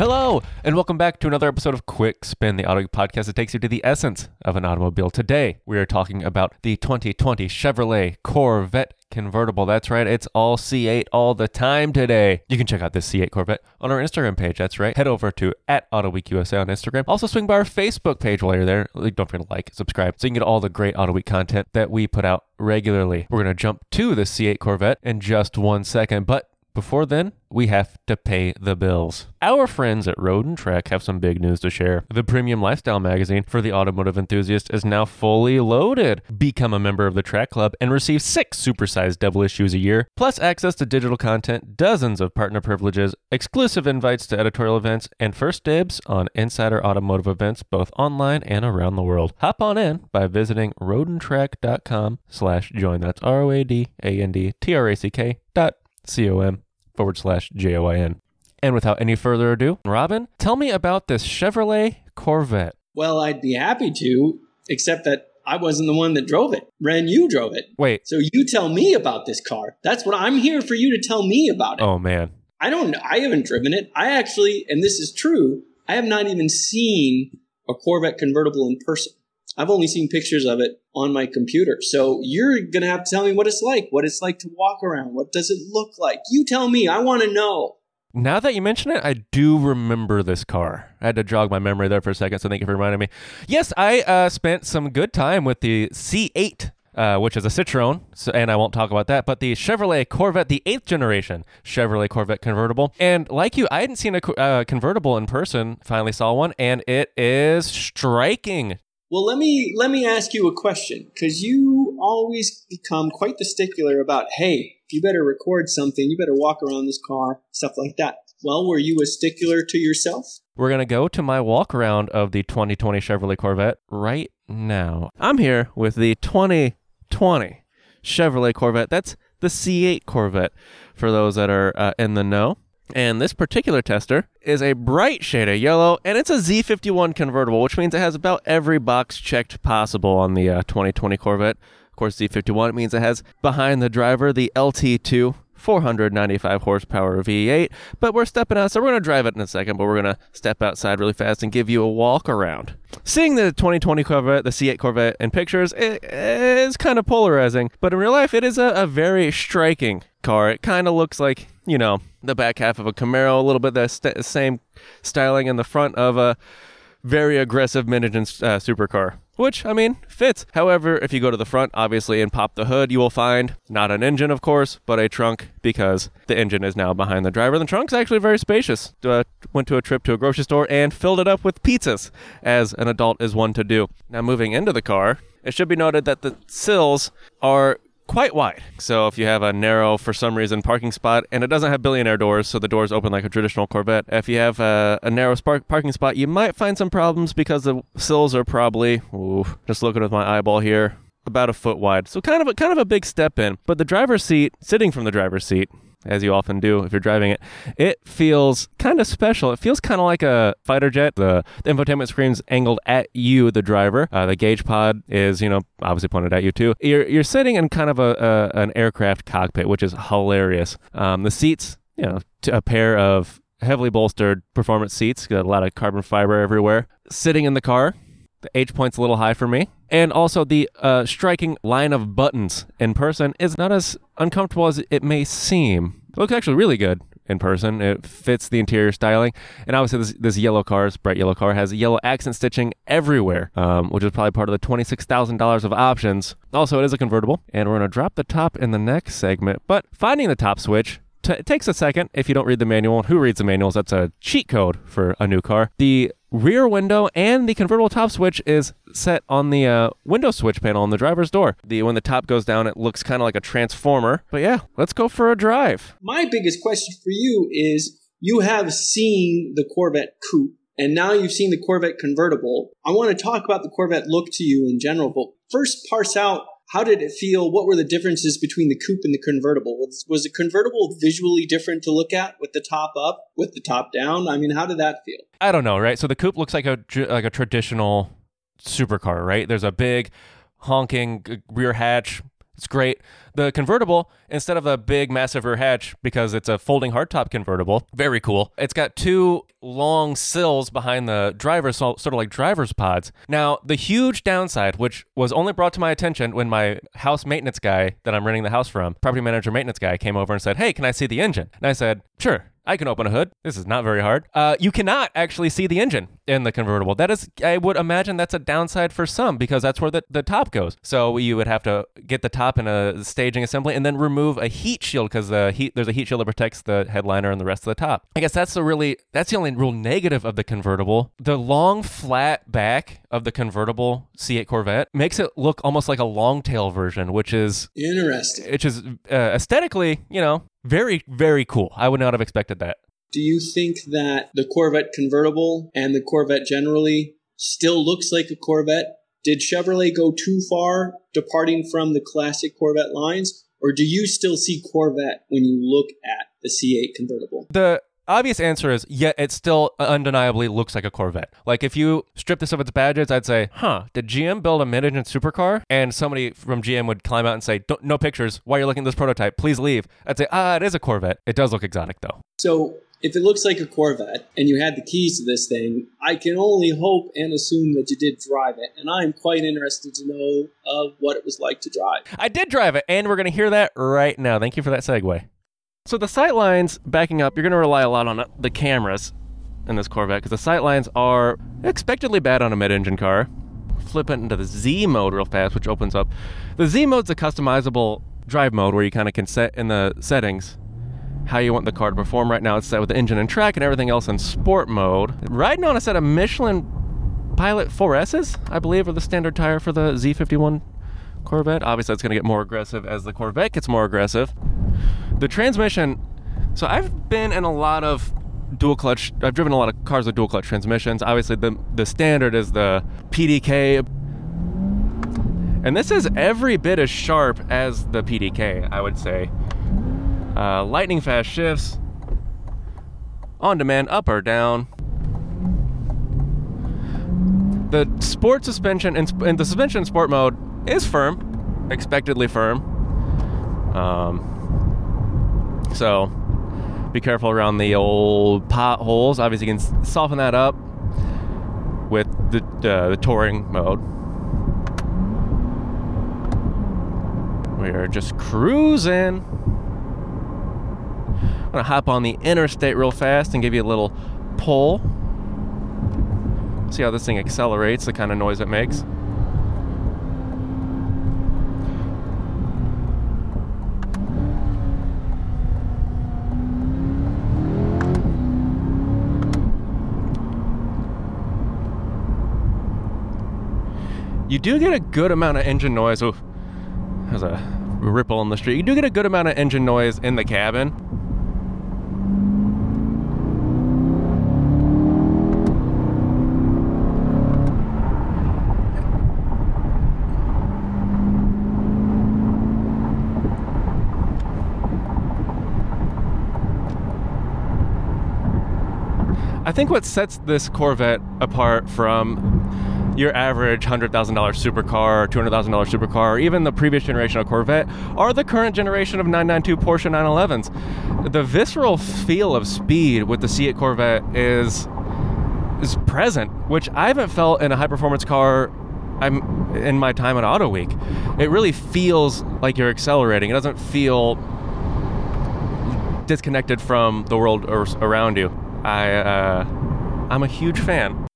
Hello, and welcome back to another episode of Quick Spin, the Auto Week podcast that takes you to the essence of an automobile. Today, we are talking about the 2020 Chevrolet Corvette convertible. That's right, it's all C8 all the time today. You can check out this C8 Corvette on our Instagram page. That's right, head over to @AutoWeekUSA on Instagram. Also swing by our Facebook page while you're there. Don't forget to like, subscribe, so you can get all the great Auto Week content that we put out regularly. We're going to jump to the C8 Corvette in just 1 second, but before then, we have to pay the bills. Our friends at Road & Trek have some big news to share. The premium lifestyle magazine for the automotive enthusiast is now fully loaded. Become a member of the Trek Club and receive 6 supersized double issues a year, plus access to digital content, dozens of partner privileges, exclusive invites to editorial events, and first dibs on insider automotive events both online and around the world. Hop on in by visiting roadandtrack.com/join. That's roadandtrack.com/join. And without any further ado, Robin, tell me about this Chevrolet Corvette. Well, I'd be happy to, except that I wasn't the one that drove it. Ren, you drove it. Wait. So you tell me about this car. That's what I'm here for, you to tell me about it. Oh, man. I haven't driven it. I actually, and this is true, I have not even seen a Corvette convertible in person. I've only seen pictures of it on my computer. So you're going to have to tell me what it's like to walk around. What does it look like? You tell me. I want to know. Now that you mention it, I do remember this car. I had to jog my memory there for a second, so thank you for reminding me. Yes, I spent some good time with the C8, which is a Citroen, so, and I won't talk about that, but the Chevrolet Corvette, the 8th generation Chevrolet Corvette convertible. And like you, I hadn't seen a convertible in person, finally saw one, and it is striking. Well, let me ask you a question, because you always become quite the stickler about, hey, you better record something, you better walk around this car, stuff like that. Well, were you a stickler to yourself? We're going to go to my walk around of the 2020 Chevrolet Corvette right now. I'm here with the 2020 Chevrolet Corvette. That's the C8 Corvette for those that are in the know. And this particular tester is a bright shade of yellow, and it's a Z51 convertible, which means it has about every box checked possible on the 2020 Corvette. Of course, Z51, it means it has behind the driver the LT2 495 horsepower V8, but we're stepping out, so we're going to drive it in a second, but we're going to step outside really fast and give you a walk around. Seeing the 2020 Corvette, the C8 Corvette in pictures, it is kind of polarizing, but in real life, it is a very striking car. It kind of looks like, you know, the back half of a Camaro, a little bit the same styling in the front of a very aggressive mid-engine supercar, which, I mean, fits. However, if you go to the front, obviously, and pop the hood, you will find not an engine, of course, but a trunk, because the engine is now behind the driver. The trunk's actually very spacious. Went to a trip to a grocery store and filled it up with pizzas, as an adult is one to do. Now, moving into the car, it should be noted that the sills are quite wide. So if you have a narrow, for some reason, parking spot, and it doesn't have billionaire doors, so the doors open like a traditional Corvette, if you have a narrow parking spot, you might find some problems because the sills are probably, just looking with my eyeball here, about a foot wide. So kind of a big step in. But the driver's seat, sitting from the driver's seat, as you often do if you're driving it, it feels kind of special. It feels kind of like a fighter jet. The infotainment screen's angled at you, the driver. The gauge pod is, you know, obviously pointed at you too. You're sitting in kind of an aircraft cockpit, which is hilarious. The seats, you know, a pair of heavily bolstered performance seats, got a lot of carbon fiber everywhere. Sitting in the car, the H point's a little high for me. And also the striking line of buttons in person is not as uncomfortable as it may seem. It looks actually really good in person. It fits the interior styling. And obviously this yellow car, this bright yellow car, has yellow accent stitching everywhere, which is probably part of the $26,000 of options. Also, it is a convertible. And we're going to drop the top in the next segment. But finding the top switch, it takes a second if you don't read the manual. And who reads the manuals? That's a cheat code for a new car. The rear window and the convertible top switch is set on the window switch panel on the driver's door. When the top goes down, it looks kind of like a transformer. But yeah, let's go for a drive. My biggest question for you is, you have seen the Corvette coupe, and now you've seen the Corvette convertible. I want to talk about the Corvette look to you in general, but first parse out, how did it feel? What were the differences between the coupe and the convertible? Was the convertible visually different to look at, with the top up, with the top down? I mean, how did that feel? I don't know, right? So the coupe looks like a traditional supercar, right? There's a big honking rear hatch. It's great. The convertible, instead of a big, massive rear hatch, because it's a folding hardtop convertible, very cool. It's got two long sills behind the driver, so sort of like driver's pods. Now, the huge downside, which was only brought to my attention when my house maintenance guy that I'm renting the house from, property manager maintenance guy, came over and said, "Hey, can I see the engine?" And I said, "Sure. I can open a hood. This is not very hard." You cannot actually see the engine in the convertible. That is, I would imagine that's a downside for some, because that's where the top goes. So you would have to get the top in a staging assembly and then remove a heat shield, because there's a heat shield that protects the headliner and the rest of the top. I guess that's the only real negative of the convertible. The long flat back of the convertible C8 Corvette makes it look almost like a longtail version, which is interesting. Which is aesthetically, very, very cool. I would not have expected that. Do you think that the Corvette convertible and the Corvette generally still looks like a Corvette? Did Chevrolet go too far departing from the classic Corvette lines? Or do you still see Corvette when you look at the C8 convertible? The obvious answer is, yeah, it still undeniably looks like a Corvette. Like, if you strip this of its badges, I'd say, did GM build a mid-engine supercar? And somebody from GM would climb out and say, no pictures. Why are you looking at this prototype? Please leave. I'd say, it is a Corvette. It does look exotic, though. So if it looks like a Corvette and you had the keys to this thing, I can only hope and assume that you did drive it. And I'm quite interested to know of what it was like to drive. I did drive it, and we're going to hear that right now. Thank you for that segue. So the sight lines backing up, you're going to rely a lot on the cameras in this Corvette, because the sight lines are expectedly bad on a mid-engine car. Flip it into the Z mode real fast, which opens up. The Z mode's a customizable drive mode where you kind of can set in the settings how you want the car to perform. Right now it's set with the engine and track and everything else in sport mode. Riding on a set of Michelin Pilot 4S's, I believe, are the standard tire for the Z51 Corvette. Obviously, it's going to get more aggressive as the Corvette gets more aggressive. The transmission, so I've been in a lot of dual clutch, I've driven a lot of cars with dual clutch transmissions. Obviously the standard is the PDK. And this is every bit as sharp as the PDK, I would say. Lightning fast shifts, on demand, up or down. The sport suspension, and the suspension in sport mode is firm, expectedly firm. So be careful around the old potholes. Obviously, you can soften that up with the touring mode. We are just cruising. I'm going to hop on the interstate real fast and give you a little pull. See how this thing accelerates, the kind of noise it makes. You do get a good amount of engine noise. Oof, there's a ripple in the street. You do get a good amount of engine noise in the cabin. I think what sets this Corvette apart from your average $100,000 supercar, $200,000 supercar, or even the previous generation of Corvette, or the current generation of 992 Porsche 911s. The visceral feel of speed with the C8 Corvette is present, which I haven't felt in a high-performance car in my time at Auto Week. It really feels like you're accelerating. It doesn't feel disconnected from the world around you. I'm a huge fan.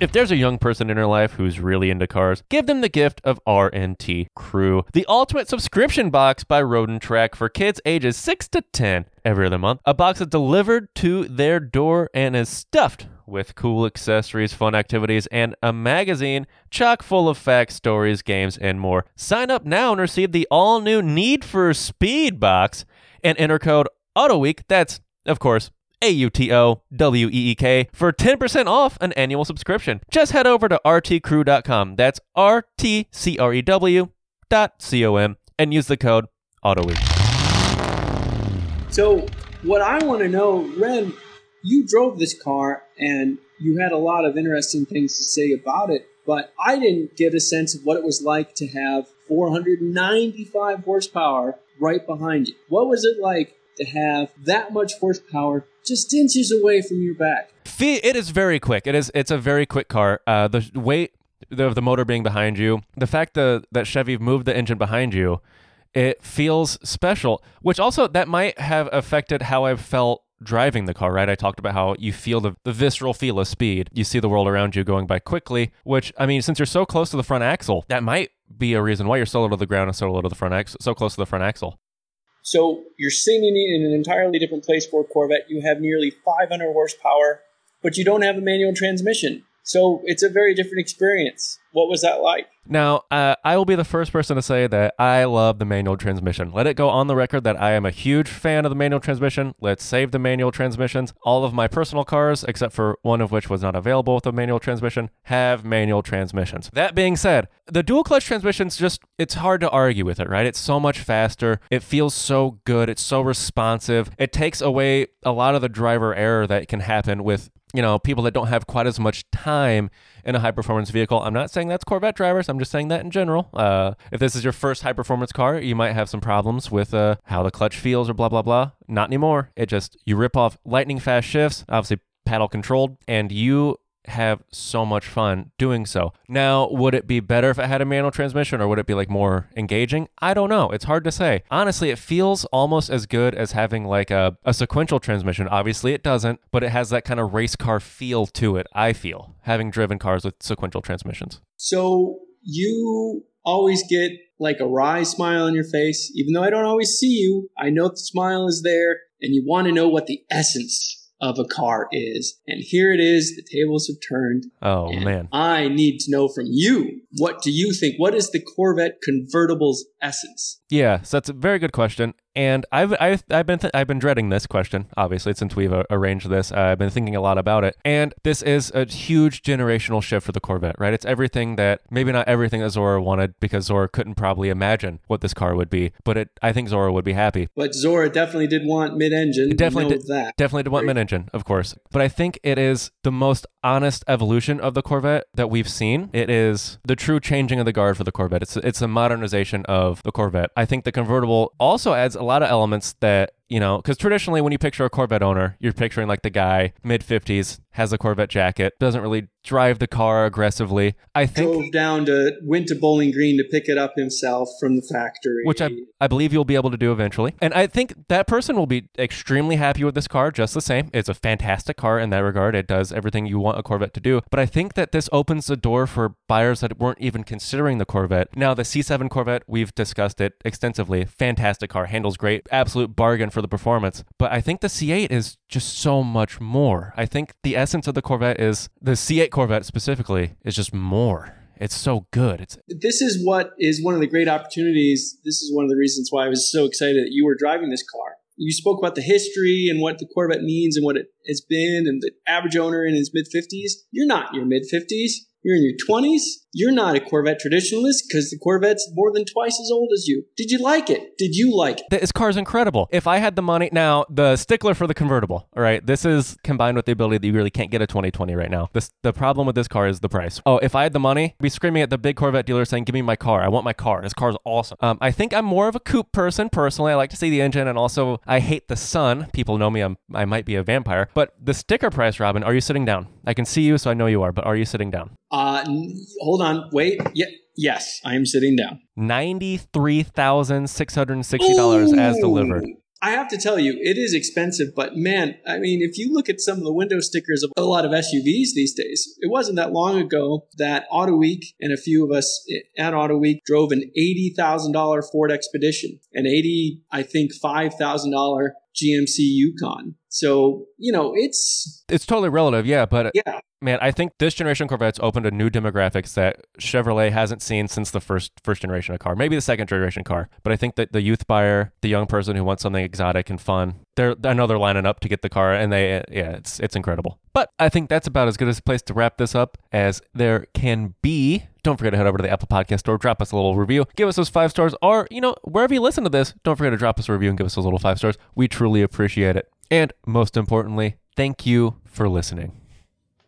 If there's a young person in your life who's really into cars, give them the gift of R&T Crew, the ultimate subscription box by Road & Track for kids ages 6 to 10 every other month. A box is delivered to their door and is stuffed with cool accessories, fun activities, and a magazine chock full of facts, stories, games, and more. Sign up now and receive the all-new Need for Speed box and enter code AUTOWEEK, that's, of course, AUTOWEEK, for 10% off an annual subscription. Just head over to rtcrew.com. That's rtcrew.com and use the code AUTOWEEK. So what I want to know, Ren, you drove this car and you had a lot of interesting things to say about it. But I didn't get a sense of what it was like to have 495 horsepower right behind you. What was it like to have that much horsepower just inches away from your back? It is very quick. It's a very quick car. The weight of the motor being behind you, the fact that Chevy moved the engine behind you, it feels special, which also that might have affected how I've felt driving the car, right? I talked about how you feel the visceral feel of speed. You see the world around you going by quickly, which, I mean, since you're so close to the front axle, that might be a reason why you're so low to the ground and so close to the front axle. So you're sitting in an entirely different place for a Corvette. You have nearly 500 horsepower, but you don't have a manual transmission. So it's a very different experience. What was that like? Now, I will be the first person to say that I love the manual transmission. Let it go on the record that I am a huge fan of the manual transmission. Let's save the manual transmissions. All of my personal cars, except for one of which was not available with a manual transmission, have manual transmissions. That being said, the dual clutch transmission's just, it's hard to argue with it, right? It's so much faster. It feels so good. It's so responsive. It takes away a lot of the driver error that can happen with, you know, people that don't have quite as much time in a high-performance vehicle. I'm not saying that's Corvette drivers. I'm just saying that in general. If this is your first high-performance car, you might have some problems with how the clutch feels or blah, blah, blah. Not anymore. You rip off lightning-fast shifts, obviously paddle-controlled, and you have so much fun doing so. Now, would it be better if it had a manual transmission, or would it be like more engaging? I don't know. It's hard to say. Honestly, it feels almost as good as having like a sequential transmission. Obviously, it doesn't, but it has that kind of race car feel to it, I feel, having driven cars with sequential transmissions. So you always get like a wry smile on your face. Even though I don't always see you, I know the smile is there, and you want to know what the essence of a car is. And here it is, the tables have turned. Oh, man. I need to know from you, what do you think? What is the Corvette Convertible's essence? Yeah, so that's a very good question. And I've been dreading this question, obviously, since we've arranged this. I've been thinking a lot about it. And this is a huge generational shift for the Corvette, right? It's everything that, maybe not everything that Zora wanted, because Zora couldn't probably imagine what this car would be. But I think Zora would be happy. But Zora definitely did want mid-engine. Definitely did want mid-engine, of course. But I think it is the most honest evolution of the Corvette that we've seen. It is the true changing of the guard for the Corvette. It's a modernization of the Corvette. I think the Convertible also adds a lot of elements that, you know, because traditionally when you picture a Corvette owner, you're picturing like the guy, mid-50s, has a Corvette jacket, doesn't really drive the car aggressively. I think went to Bowling Green to pick it up himself from the factory. Which I believe you'll be able to do eventually. And I think that person will be extremely happy with this car just the same. It's a fantastic car in that regard. It does everything you want a Corvette to do. But I think that this opens the door for buyers that weren't even considering the Corvette. Now, the C7 Corvette, we've discussed it extensively. Fantastic car. Handles great. Absolute bargain for the performance. But I think the C8 is just so much more. I think the essence of the Corvette is, the C8 Corvette specifically, is just more. It's so good. This is what is one of the great opportunities. This is one of the reasons why I was so excited that you were driving this car. You spoke about the history and what the Corvette means and what it has been, and the average owner in his mid-50s. You're not in your mid-50s. You're in your 20s. You're not a Corvette traditionalist because the Corvette's more than twice as old as you. Did you like it? This car's incredible. If I had the money... Now, the stickler for the Convertible, all right? This is combined with the ability that you really can't get a 2020 right now. The problem with this car is the price. Oh, if I had the money, I'd be screaming at the big Corvette dealer saying, give me my car. I want my car. This car's awesome. I think I'm more of a coupe person, personally. I like to see the engine, and also I hate the sun. People know me. I might be a vampire. But the sticker price, Robin, are you sitting down? I can see you, so I know you are, but are you sitting down? Hold on. Wait. Yeah. Yes, I am sitting down. $93,660 as delivered. I have to tell you, it is expensive, but man, I mean, if you look at some of the window stickers of a lot of SUVs these days, it wasn't that long ago that Auto Week and a few of us at Auto Week drove an $80,000 Ford Expedition, an $5,000 GMC Yukon. So, you know, it's totally relative, yeah, but yeah. Man, I think this generation of Corvettes opened a new demographics that Chevrolet hasn't seen since the first generation of car, maybe the second generation car. But I think that the youth buyer, the young person who wants something exotic and fun, I know they're lining up to get the car, and it's incredible. But I think that's about as good a place to wrap this up as there can be. Don't forget to head over to the Apple Podcast Store, drop us a little review, give us those 5 stars, or, you know, wherever you listen to this, don't forget to drop us a review and give us those little 5 stars. We truly appreciate it. And most importantly, thank you for listening.